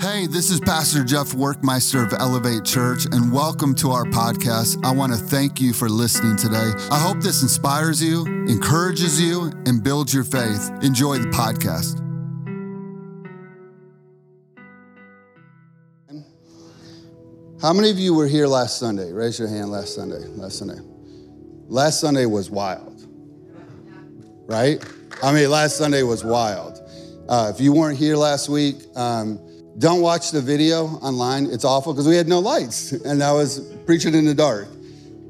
Hey, this is Pastor Jeff Workmeister of Elevate Church, and welcome to our podcast. I want to thank you for listening today. I hope this inspires you, encourages you, and builds your faith. Enjoy the podcast. How many of you were here last Sunday? Raise your hand last Sunday. Last Sunday was wild, right? I mean, last Sunday was wild. If you weren't here last week, don't watch the video online. It's awful because we had no lights and I was preaching in the dark.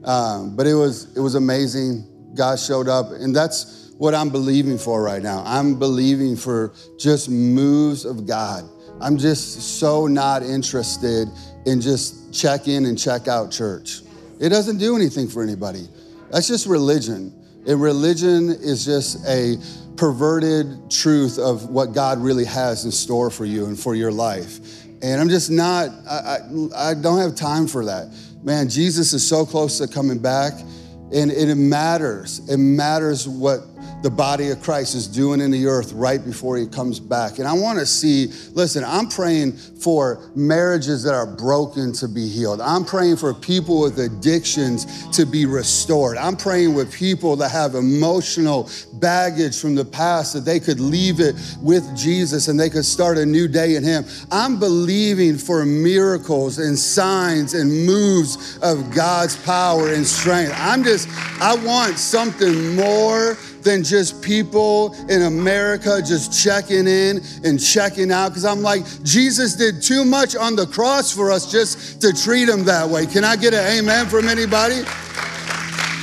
But it was amazing. God showed up, and that's what I'm believing for right now. I'm believing for just moves of God. I'm just so not interested in just check in and check out church. It doesn't do anything for anybody. That's just religion. And religion is just a perverted truth of what God really has in store for you and for your life. And I'm just not, I don't have time for that. Man, Jesus is so close to coming back, and it matters. It matters what the body of Christ is doing in the earth right before he comes back. And I want to see, listen, I'm praying for marriages that are broken to be healed. I'm praying for people with addictions to be restored. I'm praying with people that have emotional baggage from the past, that they could leave it with Jesus and they could start a new day in him. I'm believing for miracles and signs and moves of God's power and strength. I want something more than just people in America just checking in and checking out. Because I'm like, Jesus did too much on the cross for us just to treat him that way. Can I get an amen from anybody?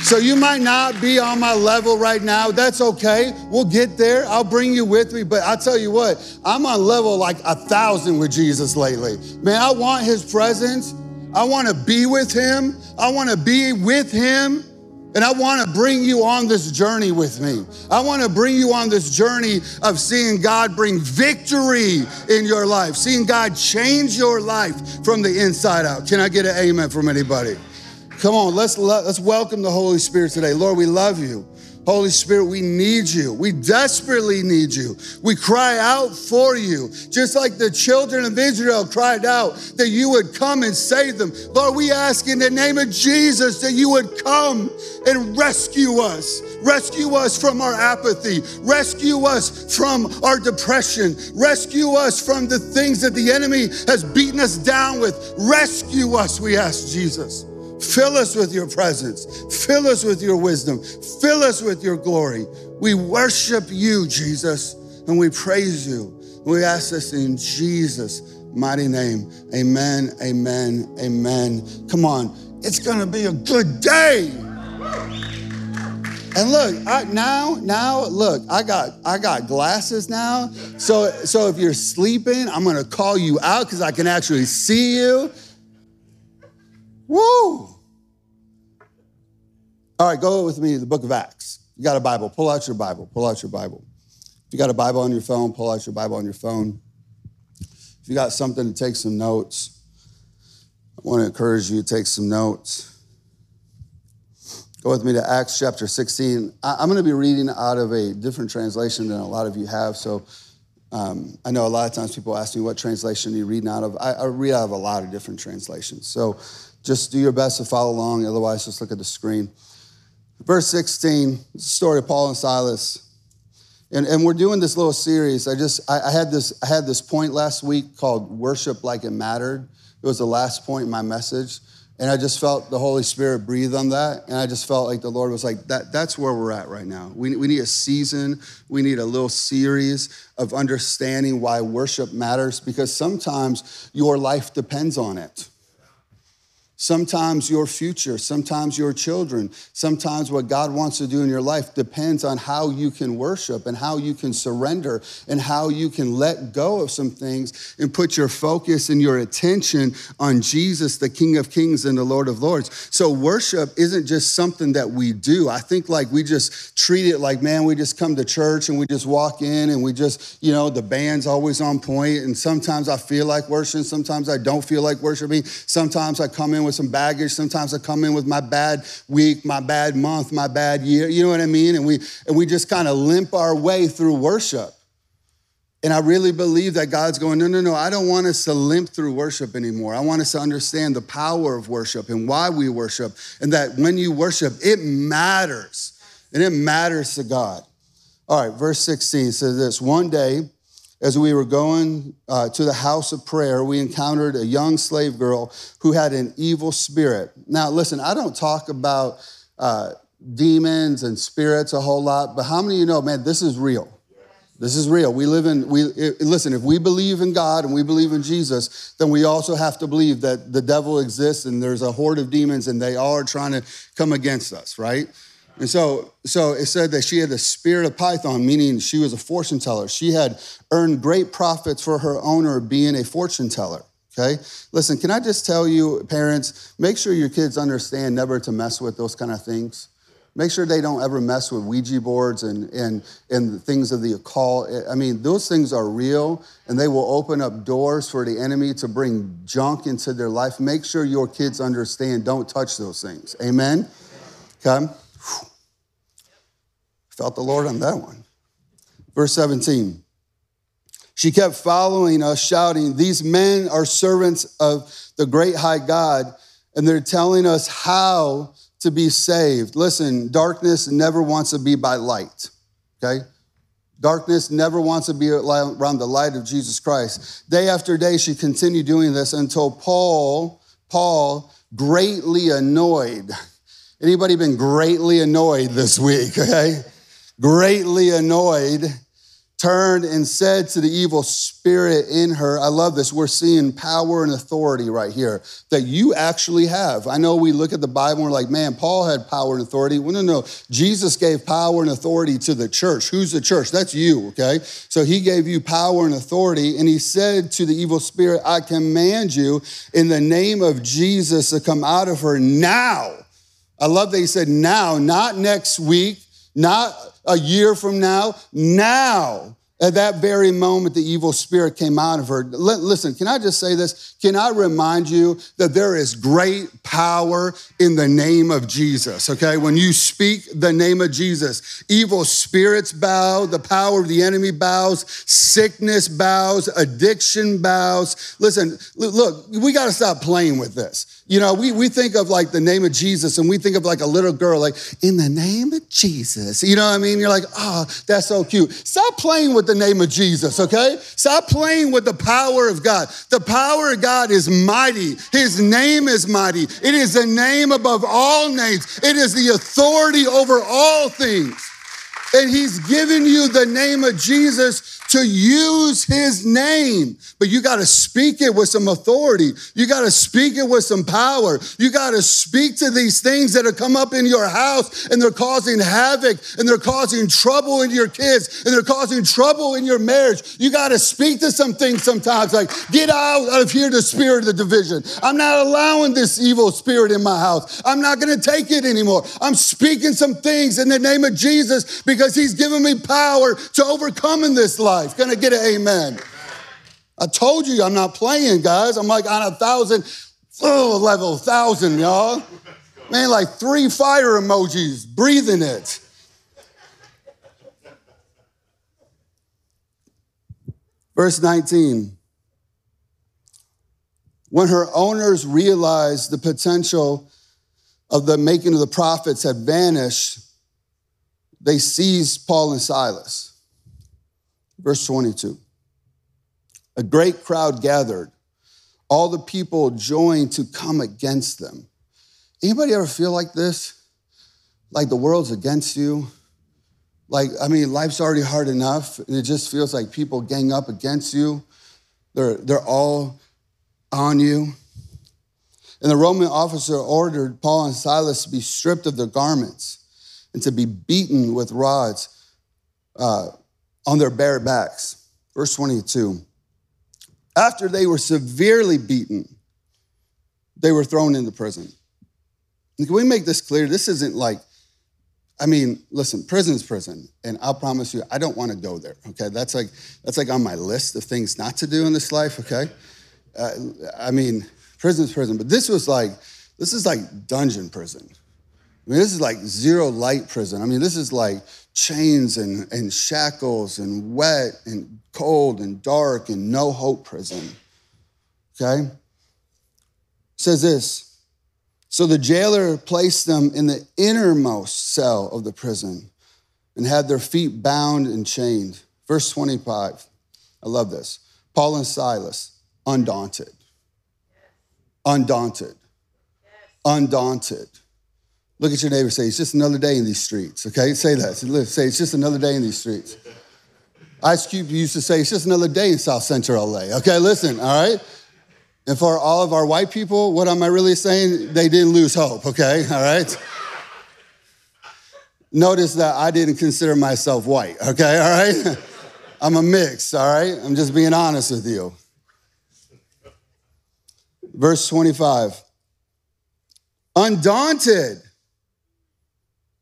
So you might not be on my level right now. That's okay. We'll get there. I'll bring you with me. But I'll tell you what, I'm on level like 1,000 with Jesus lately. Man, I want his presence. I want to be with him. I want to be with him. And I want to bring you on this journey with me. I want to bring you on this journey of seeing God bring victory in your life, seeing God change your life from the inside out. Can I get an amen from anybody? Come on, let's welcome the Holy Spirit today. Lord, we love you. Holy Spirit, we need you. We desperately need you. We cry out for you. Just like the children of Israel cried out that you would come and save them. Lord, we ask in the name of Jesus that you would come and rescue us. Rescue us from our apathy. Rescue us from our depression. Rescue us from the things that the enemy has beaten us down with. Rescue us, we ask, Jesus. Fill us with your presence. Fill us with your wisdom. Fill us with your glory. We worship you, Jesus, and we praise you. We ask this in Jesus' mighty name. Amen, amen, amen. Come on, it's gonna be a good day. And look, I got glasses now. So if you're sleeping, I'm gonna call you out because I can actually see you. Woo! All right, go with me to the book of Acts. You got a Bible, pull out your Bible, pull out your Bible. If you got a Bible on your phone, pull out your Bible on your phone. If you got something to take some notes, I want to encourage you to take some notes. Go with me to Acts chapter 16. I'm going to be reading out of a different translation than a lot of you have, so I know a lot of times people ask me, what translation are you reading out of? I read out of a lot of different translations. So just do your best to follow along. Otherwise, just look at the screen. Verse 16, it's the story of Paul and Silas. And we're doing this little series. I had this point last week called Worship Like It Mattered. It was the last point in my message. And I just felt the Holy Spirit breathe on that. And I just felt like the Lord was like, that's where we're at right now. We need a season. We need a little series of understanding why worship matters, because sometimes your life depends on it. Sometimes your future, sometimes your children, sometimes what God wants to do in your life depends on how you can worship and how you can surrender and how you can let go of some things and put your focus and your attention on Jesus, the King of Kings and the Lord of Lords. So worship isn't just something that we do. I think like we just treat it like, man, we just come to church and we just walk in and we just, the band's always on point. And sometimes I feel like worshiping, sometimes I don't feel like worshiping. Sometimes I come in with some baggage. Sometimes I come in with my bad week, my bad month, my bad year. You know what I mean? And we just kind of limp our way through worship. And I really believe that God's going, no, I don't want us to limp through worship anymore. I want us to understand the power of worship and why we worship, and that when you worship, it matters, and it matters to God. All right, verse 16 says this. One day, as we were going to the house of prayer, we encountered a young slave girl who had an evil spirit. Now, listen, I don't talk about demons and spirits a whole lot, but how many of you know, man, this is real. This is real. Listen, if we believe in God and we believe in Jesus, then we also have to believe that the devil exists and there's a horde of demons and they are trying to come against us, right? And so it said that she had the spirit of Python, meaning she was a fortune teller. She had earned great profits for her owner being a fortune teller, okay? Listen, can I just tell you, parents, make sure your kids understand never to mess with those kind of things. Make sure they don't ever mess with Ouija boards and things of the occult. I mean, those things are real, and they will open up doors for the enemy to bring junk into their life. Make sure your kids understand, don't touch those things. Amen? Okay? Whew. Felt the Lord on that one. Verse 17. She kept following us, shouting, "These men are servants of the great high God, and they're telling us how to be saved." Listen, darkness never wants to be by light, okay? Darkness never wants to be around the light of Jesus Christ. Day after day, she continued doing this until Paul, greatly annoyed. Anybody been greatly annoyed this week, okay? Greatly annoyed, turned and said to the evil spirit in her, I love this, we're seeing power and authority right here that you actually have. I know we look at the Bible and we're like, man, Paul had power and authority. Well, no, Jesus gave power and authority to the church. Who's the church? That's you, okay? So he gave you power and authority, and he said to the evil spirit, I command you in the name of Jesus to come out of her now. I love that he said now, not next week, not a year from now. Now, at that very moment, the evil spirit came out of her. Listen, can I just say this? Can I remind you that there is great power in the name of Jesus, okay? When you speak the name of Jesus, evil spirits bow, the power of the enemy bows, sickness bows, addiction bows. Listen, look, we got to stop playing with this. You know, we think of like the name of Jesus, and we think of like a little girl, like, in the name of Jesus. You know what I mean? You're like, oh, that's so cute. Stop playing with the name of Jesus, okay? Stop playing with the power of God. The power of God is mighty. His name is mighty. It is the name above all names. It is the authority over all things. And he's given you the name of Jesus to use his name. But you got to speak it with some authority. You got to speak it with some power. You got to speak to these things that have come up in your house, and they're causing havoc, and they're causing trouble in your kids, and they're causing trouble in your marriage. You got to speak to some things sometimes, like, get out of here, the spirit of the division. I'm not allowing this evil spirit in my house. I'm not going to take it anymore. I'm speaking some things in the name of Jesus because he's given me power to overcome in this life. Can I get an amen? I told you I'm not playing, guys. I'm like on 1,000, level 1,000, y'all. Man, like 3 fire emojis, breathing it. Verse 19. When her owners realized the potential of the making of the prophets had vanished, they seized Paul and Silas. Verse 22, a great crowd gathered. All the people joined to come against them. Anybody ever feel like this? Like the world's against you? Like, I mean, life's already hard enough, and it just feels like people gang up against you. They're all on you. And the Roman officer ordered Paul and Silas to be stripped of their garments and to be beaten with rods on their bare backs. Verse 22. After they were severely beaten, they were thrown into prison. And can we make this clear? This isn't like, I mean, listen, prison's prison. And I'll promise you, I don't want to go there, okay? That's like on my list of things not to do in this life, okay? I mean, prison's prison. But this is like dungeon prison. I mean, this is like zero light prison. I mean, this is like chains and shackles and wet and cold and dark and no hope prison. Okay? It says this. So the jailer placed them in the innermost cell of the prison and had their feet bound and chained. Verse 25. I love this. Paul and Silas, undaunted. Undaunted. Undaunted. Look at your neighbor and say, it's just another day in these streets, okay? Say that. Say, it's just another day in these streets. Ice Cube used to say, it's just another day in South Central LA. Okay, listen, all right? And for all of our white people, what am I really saying? They didn't lose hope, okay? All right? Notice that I didn't consider myself white, okay? All right? I'm a mix, all right? I'm just being honest with you. Verse 25. Undaunted.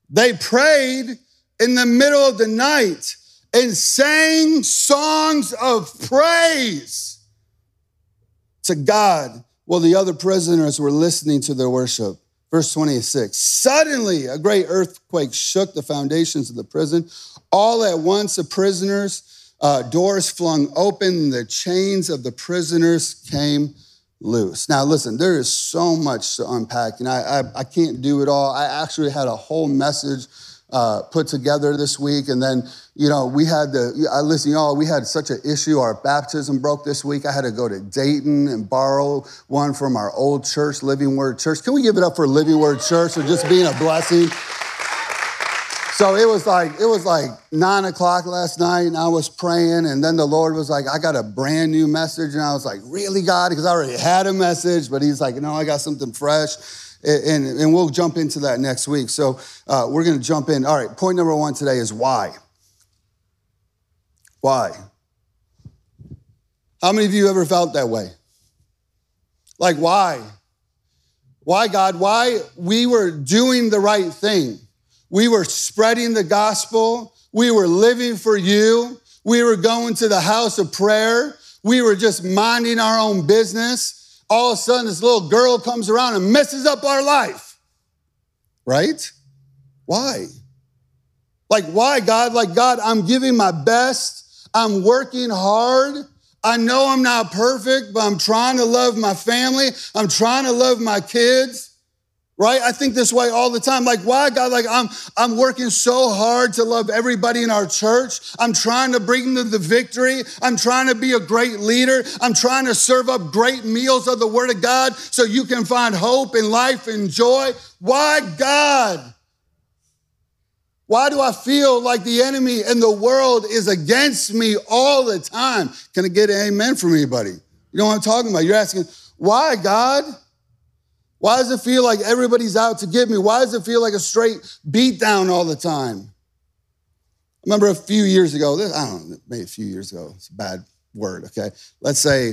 They prayed in the middle of the night and sang songs of praise to God while the other prisoners were listening to their worship. Verse 26, suddenly a great earthquake shook the foundations of the prison. All at once the prisoners' doors flung open and the chains of the prisoners came loose. Now, listen, there is so much to unpack, and I can't do it all. I actually had a whole message put together this week, and then, you know, we had such an issue. Our baptism broke this week. I had to go to Dayton and borrow one from our old church, Living Word Church. Can we give it up for Living Word Church for just being a blessing? So it was like 9:00 last night, and I was praying, and then the Lord was like, I got a brand new message. And I was like, really, God? Because I already had a message, but he's like, no, I got something fresh. And we'll jump into that next week. So we're going to jump in. All right, point number one today is why. Why? How many of you ever felt that way? Like, why? Why, God? Why? We were doing the right thing. We were spreading the gospel. We were living for you. We were going to the house of prayer. We were just minding our own business. All of a sudden, this little girl comes around and messes up our life. Right? Why? Like, why, God? Like, God, I'm giving my best. I'm working hard. I know I'm not perfect, but I'm trying to love my family. I'm trying to love my kids. Right? I think this way all the time. Like, why, God? Like, I'm working so hard to love everybody in our church. I'm trying to bring them the victory. I'm trying to be a great leader. I'm trying to serve up great meals of the Word of God so you can find hope and life and joy. Why, God? Why do I feel like the enemy and the world is against me all the time? Can I get an amen from anybody? You know what I'm talking about. You're asking, why, God? Why does it feel like everybody's out to get me? Why does it feel like a straight beatdown all the time? I remember a few years ago, it's a bad word, okay? Let's say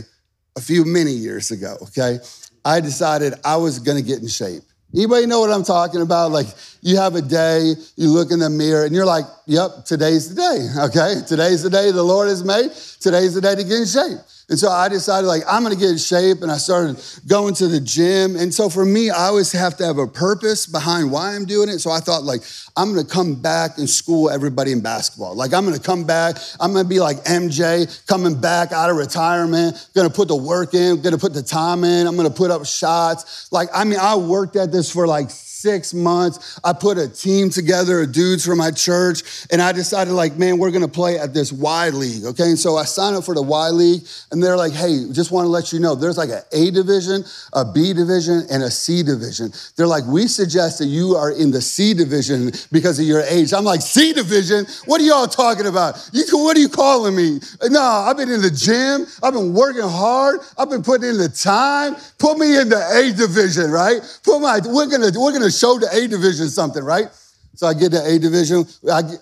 many years ago, okay? I decided I was gonna get in shape. Anybody know what I'm talking about? Like, you have a day, you look in the mirror, and you're like, yep, today's the day, okay? Today's the day the Lord has made. Today's the day to get in shape. And so I decided, like, I'm going to get in shape, and I started going to the gym. And so for me, I always have to have a purpose behind why I'm doing it. So I thought, like, I'm going to come back and school everybody in basketball. Like, I'm going to come back. I'm going to be like MJ, coming back out of retirement, going to put the work in, going to put the time in. I'm going to put up shots. Like, I mean, I worked at this for, like, 6 months. I put a team together of dudes from my church, and I decided, like, man, we're going to play at this Y League, okay? And so I signed up for the Y League, and they're like, hey, just want to let you know, there's like an A division, a B division, and a C division. They're like, we suggest that you are in the C division because of your age. I'm like, C division? What are y'all talking about? What are you calling me? No, I've been in the gym. I've been working hard. I've been putting in the time. Put me in the A division, right? We're going to show the A division something, right? So I get to A division.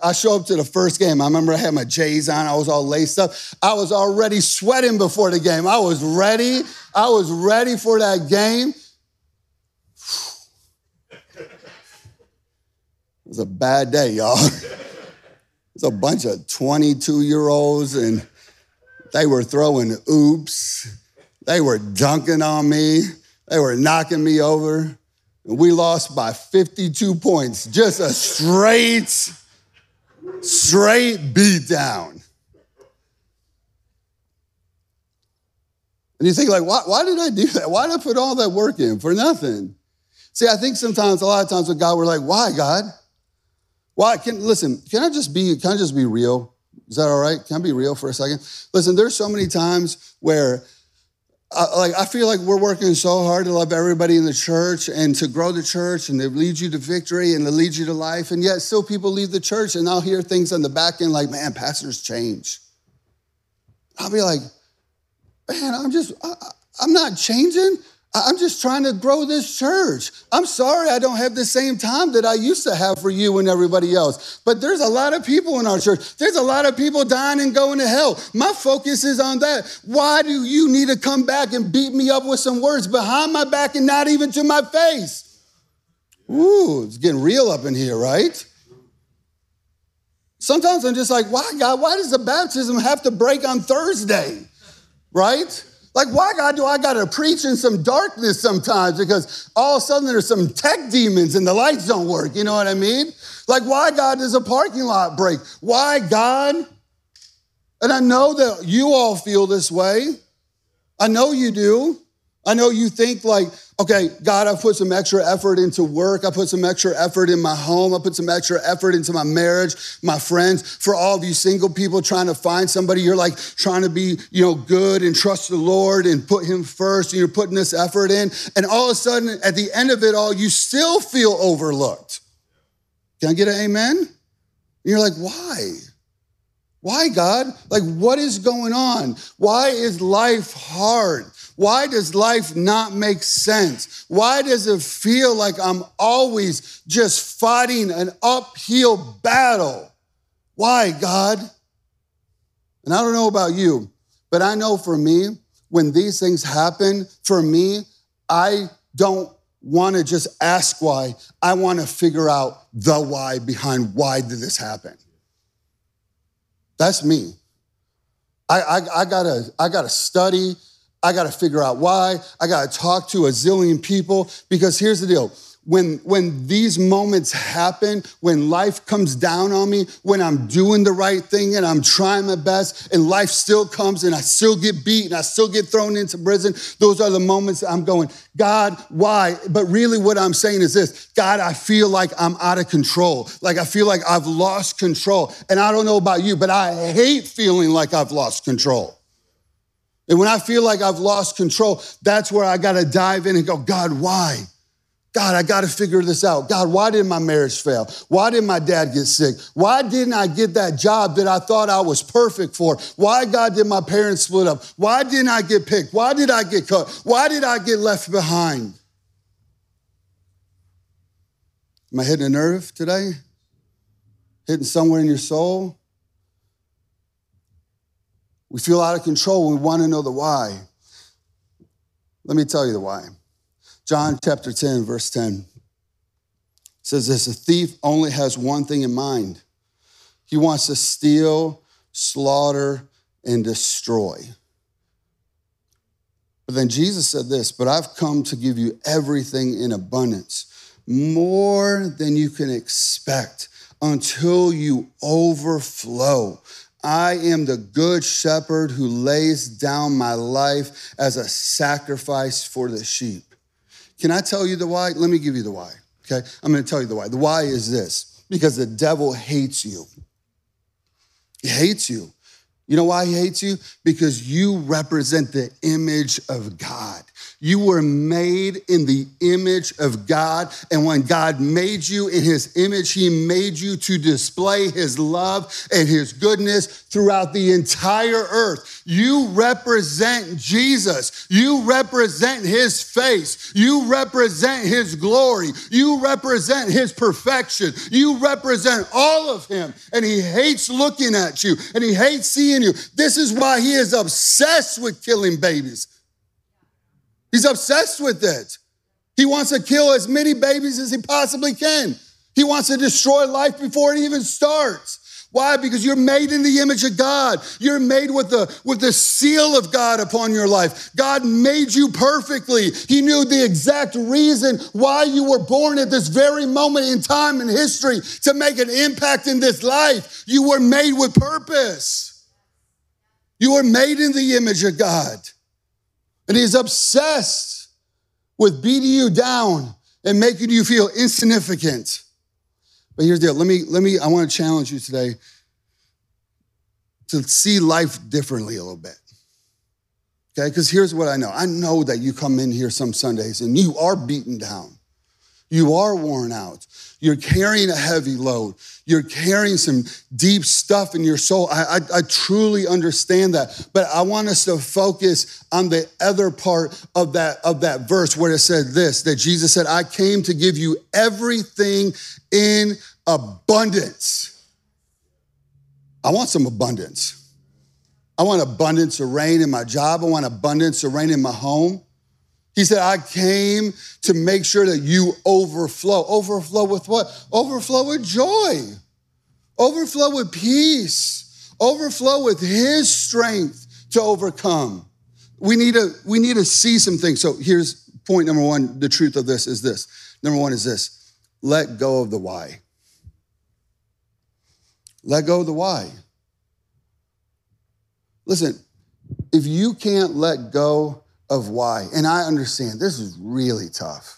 I show up to the first game. I remember I had my J's on. I was all laced up. I was already sweating before the game. I was ready. I was ready for that game. It was a bad day, y'all. It's a bunch of 22-year-olds, and they were throwing oops. They were dunking on me. They were knocking me over. We lost by 52 points, just a straight Straight beat down. And you think like, why did I do that? Why did I put all that work in for nothing? See, I think sometimes, a lot of times with God, we're like, why, God? Why? Can I just be real? Is that all right? Can I be real for a second? Listen, there's so many times where I feel like we're working so hard to love everybody in the church and to grow the church and to lead you to victory and to lead you to life. And yet still people leave the church, and I'll hear things on the back end like, man, pastors change. I'll be like, man, I'm not changing. I'm just trying to grow this church. I'm sorry I don't have the same time that I used to have for you and everybody else. But there's a lot of people in our church. There's a lot of people dying and going to hell. My focus is on that. Why do you need to come back and beat me up with some words behind my back and not even to my face? Ooh, it's getting real up in here, right? Sometimes I'm just like, why, God? Why does the baptism have to break on Thursday, right? Like, why, God, do I got to preach in some darkness sometimes because all of a sudden there's some tech demons and the lights don't work? You know what I mean? Like, why, God, does a parking lot break? Why, God? And I know that you all feel this way. I know you do. I know you think like, okay, God, I put some extra effort into work. I put some extra effort in my home. I put some extra effort into my marriage, my friends. For all of you single people trying to find somebody, you're like trying to be, good and trust the Lord and put him first. And you're putting this effort in. And all of a sudden, at the end of it all, you still feel overlooked. Can I get an amen? And you're like, why? Why, God? Like, what is going on? Why is life hard? Why does life not make sense? Why does it feel like I'm always just fighting an uphill battle? Why, God? And I don't know about you, but I know for me, when these things happen, for me, I don't want to just ask why. I want to figure out the why behind why did this happen. That's me. I gotta study. I gotta figure out why. I gotta talk to a zillion people, because here's the deal. When these moments happen, when life comes down on me, when I'm doing the right thing and I'm trying my best and life still comes and I still get beat and I still get thrown into prison, those are the moments that I'm going, God, why? But really what I'm saying is this, God, I feel like I'm out of control. Like I feel like I've lost control. And I don't know about you, but I hate feeling like I've lost control. And when I feel like I've lost control, that's where I got to dive in and go, God, why? God, I got to figure this out. God, why did my marriage fail? Why did my dad get sick? Why didn't I get that job that I thought I was perfect for? Why, God, did my parents split up? Why didn't I get picked? Why did I get cut? Why did I get left behind? Am I hitting a nerve today? Hitting somewhere in your soul? We feel out of control. We want to know the why. Let me tell you the why. John chapter 10, verse 10 says this, a thief only has one thing in mind. He wants to steal, slaughter, and destroy. But then Jesus said this, but I've come to give you everything in abundance, more than you can expect until you overflow. I am the good shepherd who lays down my life as a sacrifice for the sheep. Can I tell you the why? Let me give you the why, okay? I'm going to tell you the why. The why is this, because the devil hates you. He hates you. You know why he hates you? Because you represent the image of God. You were made in the image of God, and when God made you in his image, he made you to display his love and his goodness throughout the entire earth. You represent Jesus. You represent his face. You represent his glory. You represent his perfection. You represent all of him, and he hates looking at you, and he hates seeing you. This is why he is obsessed with killing babies. He's obsessed with it. He wants to kill as many babies as he possibly can. He wants to destroy life before it even starts. Why? Because you're made in the image of God. You're made with the seal of God upon your life. God made you perfectly. He knew the exact reason why you were born at this very moment in time in history to make an impact in this life. You were made with purpose. You were made in the image of God. And he's obsessed with beating you down and making you feel insignificant. But here's the deal. I want to challenge you today to see life differently a little bit. Okay? Because here's what I know. I know that you come in here some Sundays and you are beaten down. You are worn out. You're carrying a heavy load. You're carrying some deep stuff in your soul. I truly understand that. But I want us to focus on the other part of that verse where it said this, that Jesus said, I came to give you everything in abundance. I want some abundance. I want abundance of rain in my job. I want abundance of rain in my home. He said, I came to make sure that you overflow. Overflow with what? Overflow with joy. Overflow with peace. Overflow with his strength to overcome. We need to see some things. So here's point number one. The truth of this is this. Number one is this. Let go of the why. Let go of the why. Listen, if you can't let go of why. And I understand this is really tough.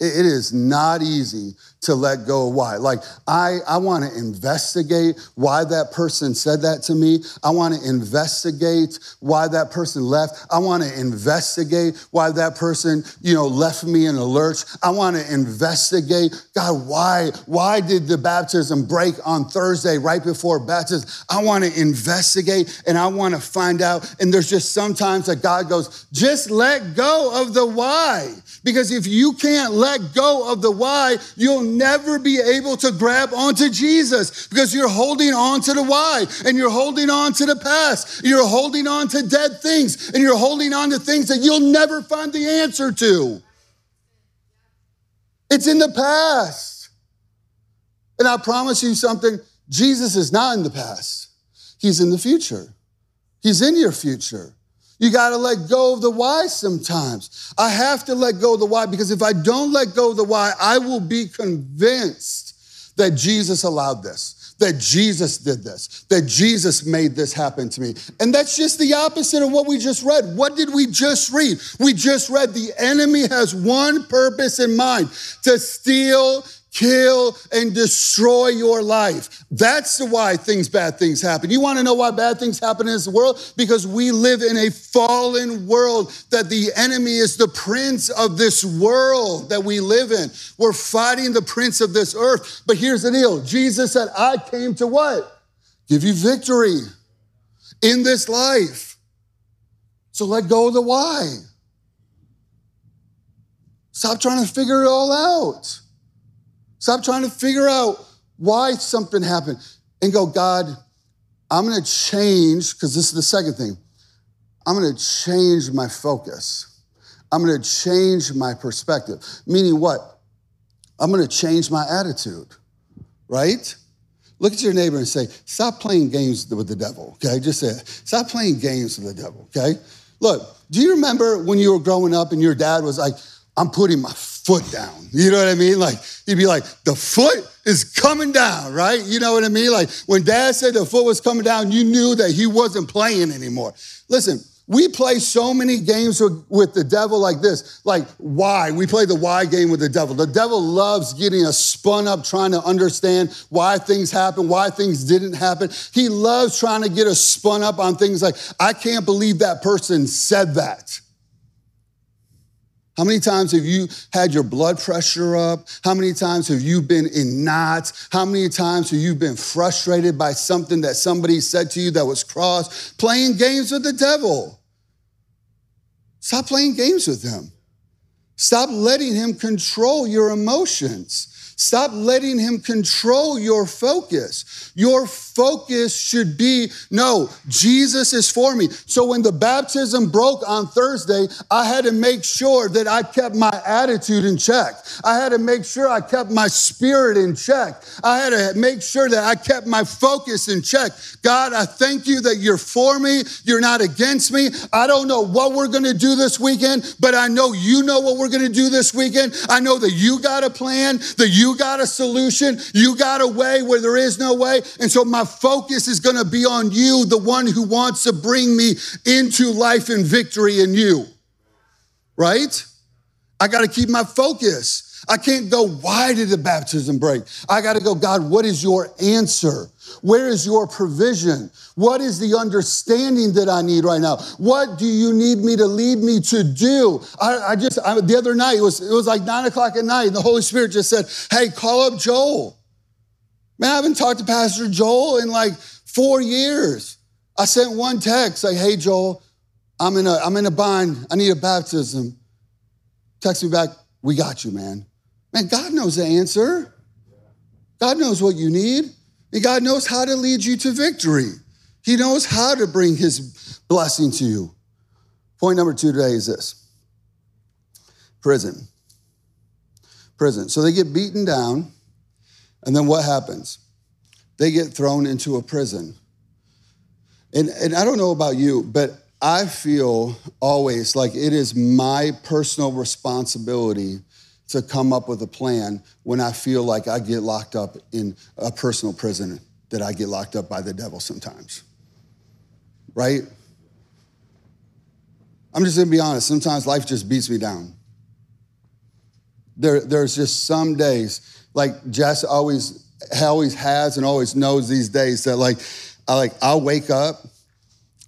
It is not easy to let go of why. Like, I want to investigate why that person said that to me. I want to investigate why that person left. I want to investigate why that person, left me in a lurch. I want to investigate, God, why? Why did the baptism break on Thursday right before baptism? I want to investigate and I want to find out. And there's just sometimes that God goes, just let go of the why. Because if you can't let go of the why, you'll never be able to grab onto Jesus because you're holding on to the why and you're holding on to the past. You're holding on to dead things and you're holding on to things that you'll never find the answer to. It's in the past. And I promise you something, Jesus is not in the past. He's in the future. He's in your future. You got to let go of the why sometimes. I have to let go of the why because if I don't let go of the why, I will be convinced that Jesus allowed this, that Jesus did this, that Jesus made this happen to me. And that's just the opposite of what we just read. What did we just read? We just read the enemy has one purpose in mind, to steal, kill, and destroy your life. That's why bad things happen. You want to know why bad things happen in this world? Because we live in a fallen world that the enemy is the prince of this world that we live in. We're fighting the prince of this earth. But here's the deal. Jesus said, I came to what? Give you victory in this life. So let go of the why. Stop trying to figure it all out. Stop trying to figure out why something happened and go, God, I'm going to change, because this is the second thing. I'm going to change my focus. I'm going to change my perspective. Meaning what? I'm going to change my attitude, right? Look at your neighbor and say, stop playing games with the devil, okay? Just say it. Stop playing games with the devil, okay? Look, do you remember when you were growing up and your dad was like, I'm putting my foot down. You know what I mean? Like, he'd be like, the foot is coming down, right? You know what I mean? Like, when dad said the foot was coming down, you knew that he wasn't playing anymore. Listen, we play so many games with the devil like this. Like, why? We play the why game with the devil. The devil loves getting us spun up trying to understand why things happen, why things didn't happen. He loves trying to get us spun up on things like, I can't believe that person said that. How many times have you had your blood pressure up? How many times have you been in knots? How many times have you been frustrated by something that somebody said to you that was cross? Playing games with the devil. Stop playing games with him. Stop letting him control your emotions. Stop letting him control your focus. Your focus should be, no, Jesus is for me. So when the baptism broke on Thursday, I had to make sure that I kept my attitude in check. I had to make sure I kept my spirit in check. I had to make sure that I kept my focus in check. God, I thank you that you're for me. You're not against me. I don't know what we're going to do this weekend, but I know you know what we're going to do this weekend. I know that you got a plan, that you got a solution. You got a way where there is no way. And so my focus is going to be on you, the one who wants to bring me into life and victory in you, right? I got to keep my focus. I can't go, why did the baptism break? I got to go, God, what is your answer? Where is your provision? What is the understanding that I need right now? What do you need me to lead me to do? I the other night, it was like 9:00 at night, and the Holy Spirit just said, hey, call up Joel. Man, I haven't talked to Pastor Joel in like 4 years. I sent one text like, hey, Joel, I'm in a bind. I need a baptism. Text me back, we got you, man. Man, God knows the answer. God knows what you need. And God knows how to lead you to victory. He knows how to bring his blessing to you. Point number 2 today is this. Prison. So they get beaten down, and then what happens? They get thrown into a prison. And I don't know about you, but I feel always like it is my personal responsibility to come up with a plan when I feel like I get locked up in a personal prison, that I get locked up by the devil sometimes, right? I'm just gonna be honest, sometimes life just beats me down. There's just some days, like Jess always has and always knows these days that I'll wake up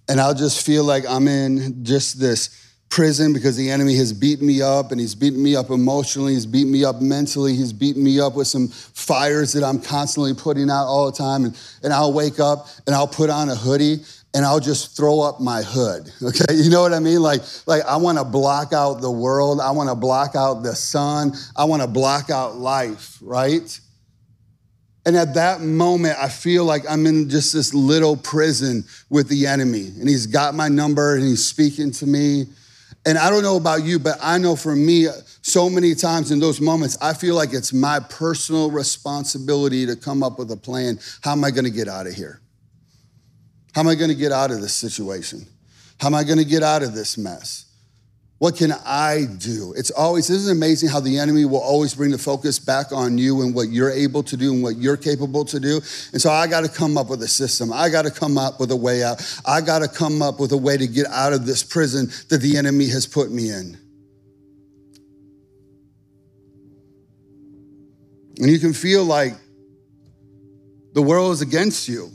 and I'll just feel like I'm in just this prison because the enemy has beaten me up, and he's beaten me up emotionally, he's beaten me up mentally, he's beaten me up with some fires that I'm constantly putting out all the time. And I'll wake up and I'll put on a hoodie and I'll just throw up my hood, okay? You know what I mean? Like I wanna block out the world, I wanna block out the sun, I wanna block out life, right? And at that moment, I feel like I'm in just this little prison with the enemy, and he's got my number and he's speaking to me. And I don't know about you, but I know for me, so many times in those moments, I feel like it's my personal responsibility to come up with a plan. How am I going to get out of here? How am I going to get out of this situation? How am I going to get out of this mess? What can I do? Isn't it amazing how the enemy will always bring the focus back on you and what you're able to do and what you're capable to do? And so I got to come up with a system. I got to come up with a way out. I got to come up with a way to get out of this prison that the enemy has put me in. And you can feel like the world is against you.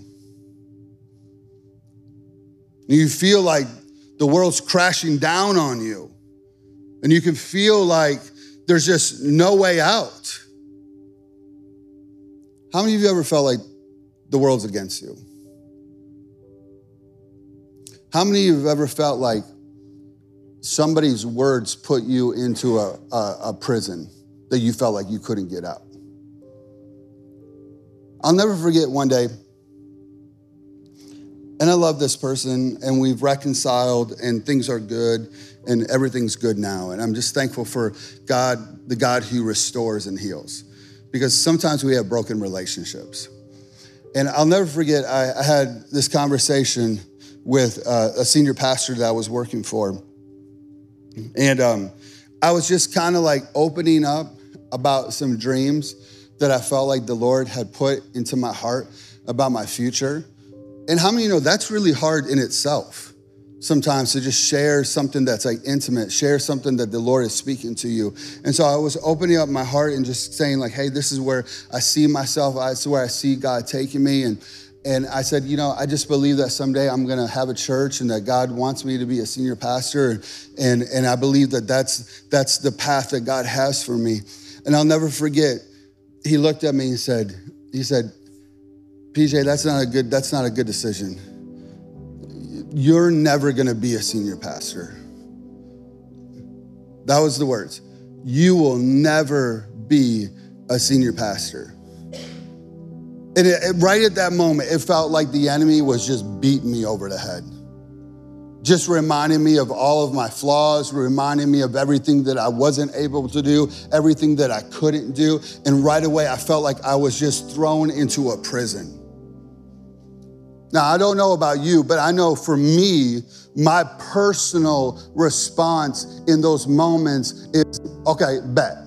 And you feel like the world's crashing down on you. And you can feel like there's just no way out. How many of you ever felt like the world's against you? How many of you have ever felt like somebody's words put you into a prison that you felt like you couldn't get out? I'll never forget one day, and I love this person, and we've reconciled, and things are good, and everything's good now. And I'm just thankful for God, the God who restores and heals, because sometimes we have broken relationships. And I'll never forget, I had this conversation with a senior pastor that I was working for. And I was just kind of like opening up about some dreams that I felt like the Lord had put into my heart about my future. And how many know that's really hard in itself sometimes to just share something that's like intimate, share something that the Lord is speaking to you. And so I was opening up my heart and just saying like, hey, this is where I see myself. This is where I see God taking me. And I said, you know, I just believe that someday I'm going to have a church and that God wants me to be a senior pastor. And I believe that that's the path that God has for me. And I'll never forget, he looked at me and he said, PJ, that's not a good decision. You're never gonna be a senior pastor. That was the words. you will never be a senior pastor. And right at that moment, it felt like the enemy was just beating me over the head. Just reminding me of all of my flaws, reminding me of everything that I wasn't able to do, everything that I couldn't do. And right away, I felt like I was just thrown into a prison. Now, I don't know about you, but I know for me, my personal response in those moments is, okay, bet.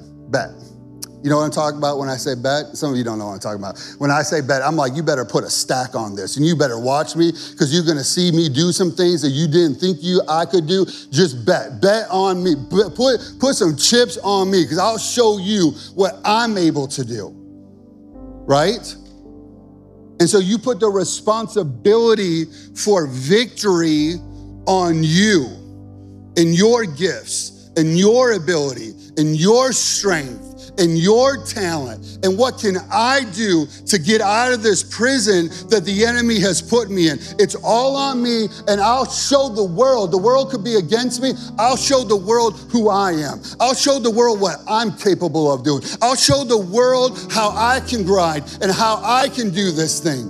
You know what I'm talking about when I say bet? Some of you don't know what I'm talking about. When I say bet, I'm like, you better put a stack on this and you better watch me because you're going to see me do some things that you didn't think I could do. Just bet. Bet on me. Put some chips on me because I'll show you what I'm able to do, right? And so you put the responsibility for victory on you and your gifts and your ability and your strength and your talent, and what can I do to get out of this prison that the enemy has put me in? It's all on me, and I'll show the world. The world could be against me. I'll show the world who I am. I'll show the world what I'm capable of doing. I'll show the world how I can grind and how I can do this thing.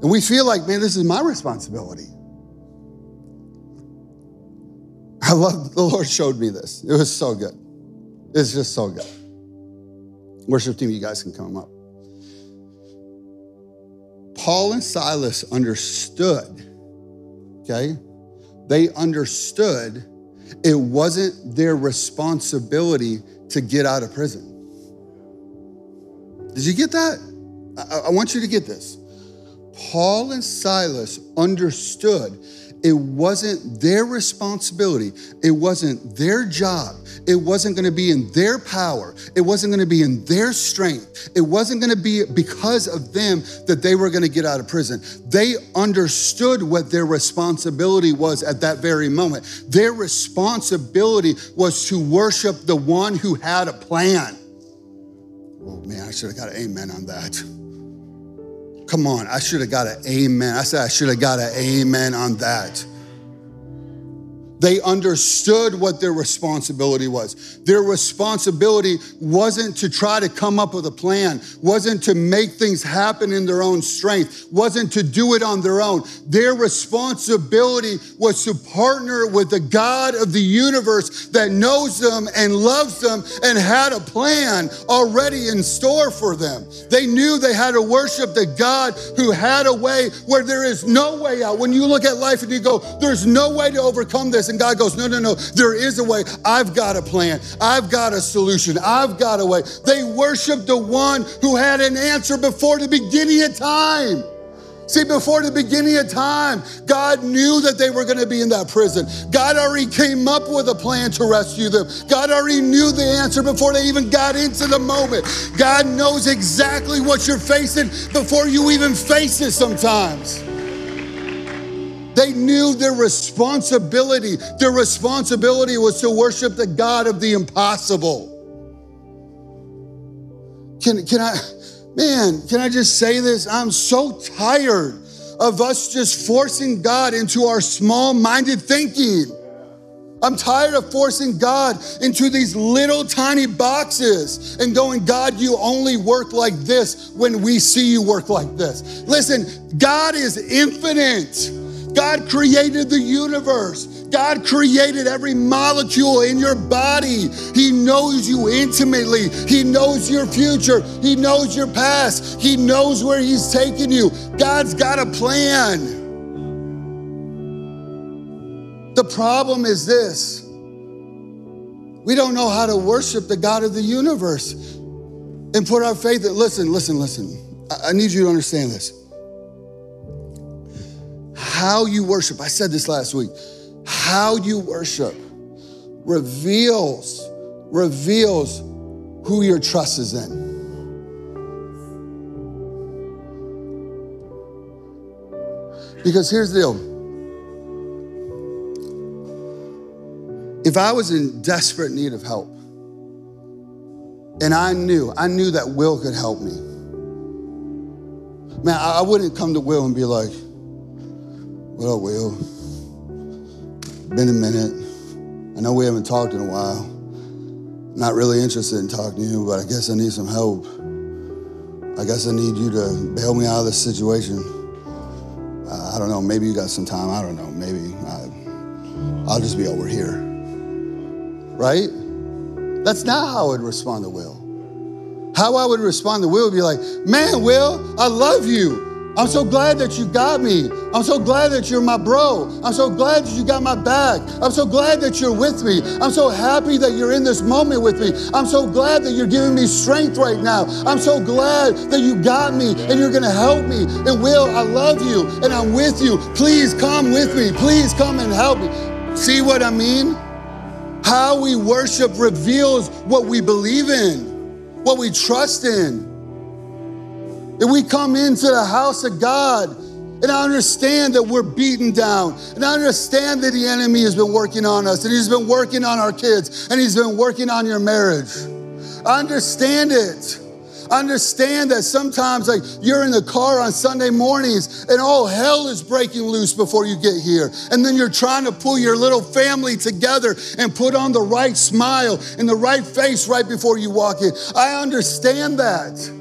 And we feel like, man, this is my responsibility. I love the Lord showed me this. It was so good. It's just so good. Worship team, you guys can come up. Paul and Silas understood, okay? They understood it wasn't their responsibility to get out of prison. Did you get that? I want you to get this. Paul and Silas understood it wasn't their responsibility. It wasn't their job. It wasn't going to be in their power. It wasn't going to be in their strength. It wasn't going to be because of them that they were going to get out of prison. They understood what their responsibility was at that very moment. Their responsibility was to worship the one who had a plan. Oh man, I should have got an amen on that. Come on, I should have got an amen. I said I should have got an amen on that. They understood what their responsibility was. Their responsibility wasn't to try to come up with a plan, wasn't to make things happen in their own strength, wasn't to do it on their own. Their responsibility was to partner with the God of the universe that knows them and loves them and had a plan already in store for them. They knew they had to worship the God who had a way where there is no way out. When you look at life and you go, there's no way to overcome this. And God goes, no, there is a way. I've got a plan. I've got a solution. I've got a way. They worshiped the one who had an answer before the beginning of time. See, before the beginning of time, God knew that they were going to be in that prison. God already came up with a plan to rescue them. God already knew the answer before they even got into the moment. God knows exactly what you're facing before you even face it sometimes. They knew their responsibility. Their responsibility was to worship the God of the impossible. Can I just say this? I'm so tired of us just forcing God into our small-minded thinking. I'm tired of forcing God into these little tiny boxes and going, God, you only work like this when we see you work like this. Listen, God is infinite. God created the universe. God created every molecule in your body. He knows you intimately. He knows your future. He knows your past. He knows where he's taking you. God's got a plan. The problem is this. We don't know how to worship the God of the universe and put our faith in. Listen. I need you to understand this. How you worship, I said this last week, how you worship reveals who your trust is in. Because here's the deal. If I was in desperate need of help, and I knew that Will could help me, man, I wouldn't come to Will and be like, what up, Will? Been a minute. I know we haven't talked in a while. not really interested in talking to you, but I guess I need some help. I guess I need you to bail me out of this situation. I don't know, maybe you got some time. I don't know, maybe I'll just be over here. Right? That's not how I would respond to Will. How I would respond to Will would be like, man, Will, I love you. I'm so glad that you got me. I'm so glad that you're my bro. I'm so glad that you got my back. I'm so glad that you're with me. I'm so happy that you're in this moment with me. I'm so glad that you're giving me strength right now. I'm so glad that you got me and you're gonna help me. And Will, I love you and I'm with you. Please come with me. Please come and help me. See what I mean? How we worship reveals what we believe in, what we trust in. If we come into the house of God, and I understand that we're beaten down. And I understand that the enemy has been working on us. And he's been working on our kids. And he's been working on your marriage. I understand it. I understand that sometimes, like, you're in the car on Sunday mornings and all hell is breaking loose before you get here. And then you're trying to pull your little family together and put on the right smile and the right face right before you walk in. I understand that.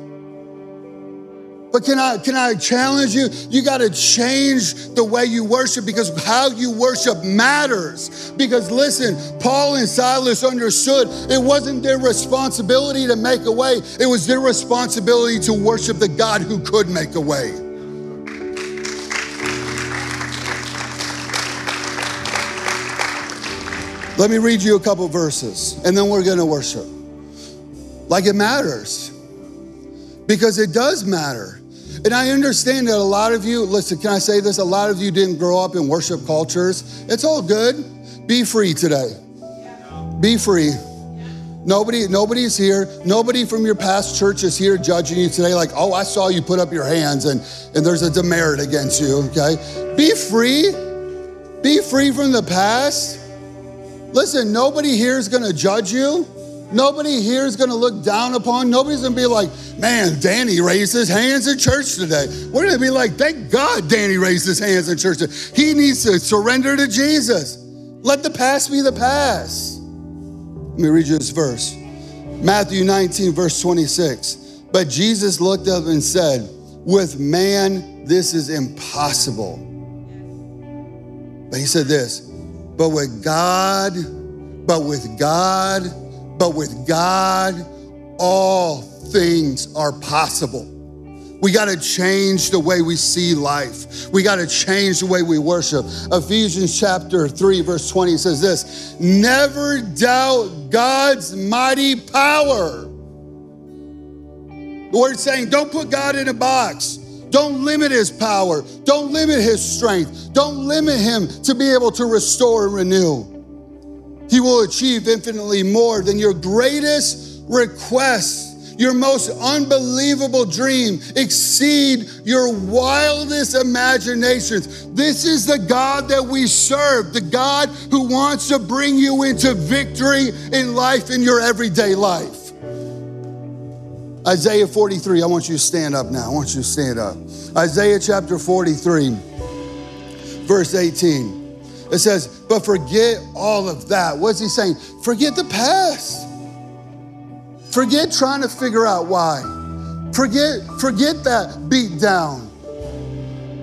But can I challenge you? You got to change the way you worship, because how you worship matters. Because listen, Paul and Silas understood it wasn't their responsibility to make a way. It was their responsibility to worship the God who could make a way. Let me read you a couple verses and then we're going to worship. Like it matters. Because it does matter. And I understand that a lot of you, listen, can I say this? A lot of you didn't grow up in worship cultures. It's all good. Be free today. Be free. Nobody's here. Nobody from your past church is here judging you today like, oh, I saw you put up your hands and there's a demerit against you, okay? Be free. Be free from the past. Listen, nobody here is gonna judge you. Nobody here is going to look down upon. Nobody's going to be like, man, Danny raised his hands in church today. We're going to be like, thank God Danny raised his hands in church today. He needs to surrender to Jesus. Let the past be the past. Let me read you this verse. Matthew 19, verse 26. But Jesus looked up and said, with man, this is impossible. But he said this, but with God, all things are possible. We got to change the way we see life. We got to change the way we worship. Ephesians chapter 3, verse 20 says this, never doubt God's mighty power. The word's saying, don't put God in a box. Don't limit his power. Don't limit his strength. Don't limit him to be able to restore and renew. He will achieve infinitely more than your greatest request, your most unbelievable dream, exceed your wildest imaginations. This is the God that we serve, the God who wants to bring you into victory in life, in your everyday life. Isaiah 43, I want you to stand up now. I want you to stand up. Isaiah chapter 43, verse 18. It says, but forget all of that. What's he saying? Forget the past. Forget trying to figure out why. Forget that beat down.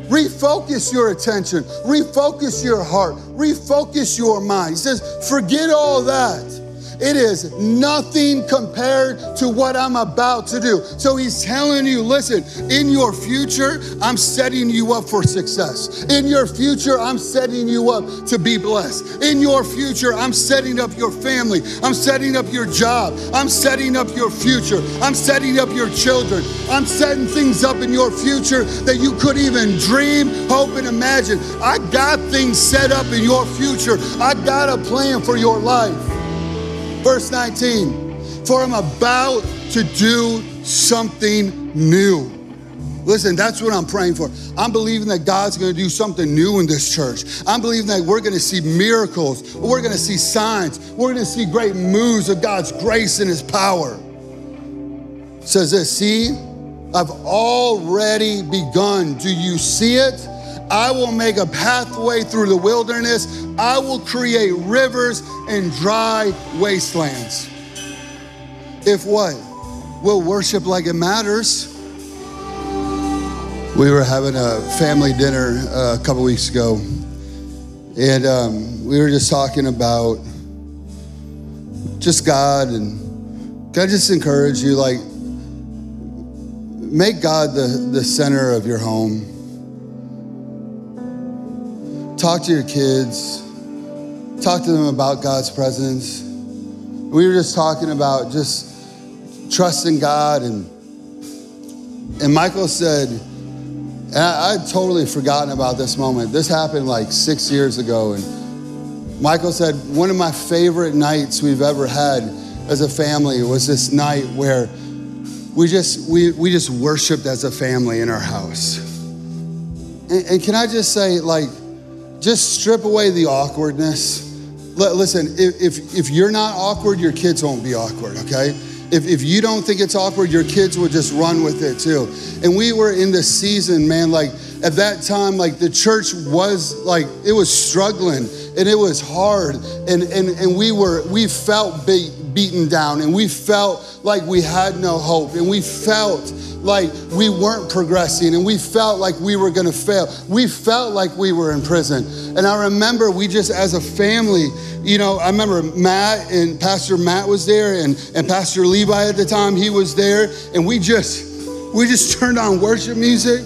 Refocus your attention. Refocus your heart. Refocus your mind. He says, forget all that. It is nothing compared to what I'm about to do. So he's telling you, listen, in your future, I'm setting you up for success. In your future, I'm setting you up to be blessed. In your future, I'm setting up your family. I'm setting up your job. I'm setting up your future. I'm setting up your children. I'm setting things up in your future that you could even dream, hope, and imagine. I got things set up in your future. I got a plan for your life. Verse 19, for I'm about to do something new. Listen, that's what I'm praying for. I'm believing that God's going to do something new in this church. I'm believing that we're going to see miracles. We're going to see signs. We're going to see great moves of God's grace and his power. It says this, see, I've already begun. Do you see it? I will make a pathway through the wilderness. I will create rivers and dry wastelands. if what? We'll worship like it matters. We were having a family dinner a couple weeks ago, and we were just talking about just God, and can I just encourage you, like, make God the center of your home. Talk to your kids. Talk to them about God's presence. We were just talking about just trusting God, and Michael said, and I'd totally forgotten about this moment. This happened like 6 years ago. And Michael said, one of my favorite nights we've ever had as a family was this night where we just worshiped as a family in our house. And can I just say, like, just strip away the awkwardness. Listen, if you're not awkward, your kids won't be awkward, okay? If you don't think it's awkward, your kids will just run with it too. And we were in this season, man, like at that time, like the church was like, it was struggling and it was hard. And we felt beaten down, and we felt like we had no hope, and we felt like we weren't progressing, and we felt like we were gonna fail. We felt like we were in prison. And I remember we just, as a family, you know, I remember Matt, and Pastor Matt was there, and Pastor Levi at the time, he was there, and we just turned on worship music,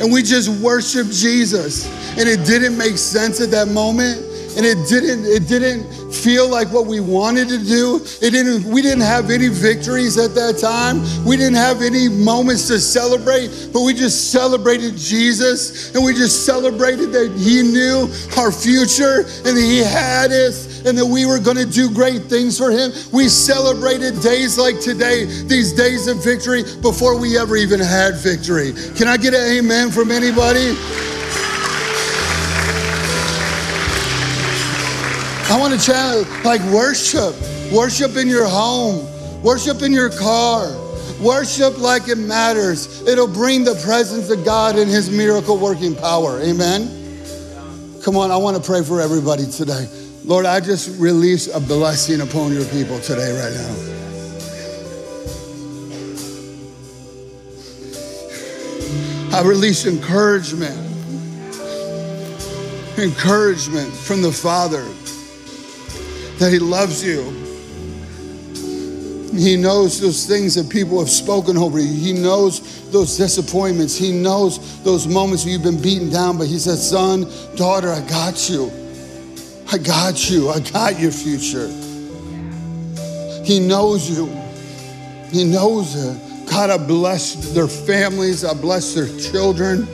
and we just worshiped Jesus. And it didn't make sense at that moment. And it didn't feel like what we wanted to do. We didn't have any victories at that time. We didn't have any moments to celebrate, but we just celebrated Jesus, and we just celebrated that he knew our future, and that he had us, and that we were gonna do great things for him. We celebrated days like today, these days of victory, before we ever even had victory. Can I get an amen from anybody? I want to challenge, like, worship in your home, worship in your car, worship like it matters. It'll bring the presence of God and his miracle working power. Amen. Come on, I want to pray for everybody today. Lord, I just release a blessing upon your people today right now. I release encouragement from the Father, that he loves you. He knows those things that people have spoken over you. He knows those disappointments. He knows those moments where you've been beaten down, but he says, son, daughter, I got you. I got you. I got your future. He knows you. He knows it. God, I bless their families. I bless their children.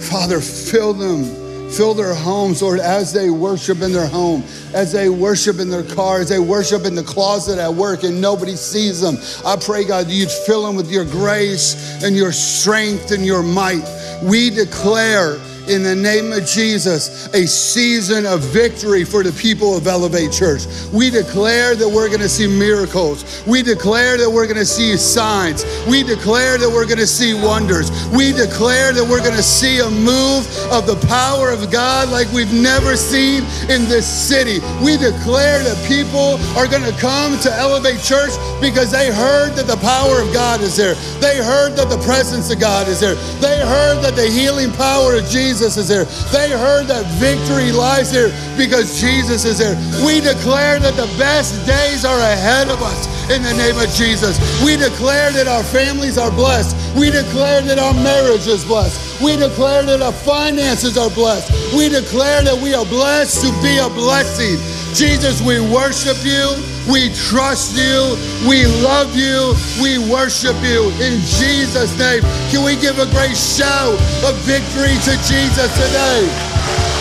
Father, fill them. Fill their homes, Lord, as they worship in their home, as they worship in their car, as they worship in the closet at work and nobody sees them. I pray, God, you'd fill them with your grace and your strength and your might. We declare in the name of Jesus a season of victory for the people of Elevate Church. We declare that we're gonna see miracles. We declare that we're gonna see signs. We declare that we're gonna see wonders. We declare that we're gonna see a move of the power of God like we've never seen in this city. We declare that people are gonna come to Elevate Church because they heard that the power of God is there. They heard that the presence of God is there. They heard that the healing power of Jesus is there. They heard that victory lies there because Jesus is there. We declare that the best days are ahead of us in the name of Jesus. We declare that our families are blessed. We declare that our marriage is blessed. We declare that our finances are blessed. We declare that we are blessed to be a blessing. Jesus, we worship you. We trust you. We love you. We worship you. In Jesus' name, can we give a great shout of victory to Jesus today?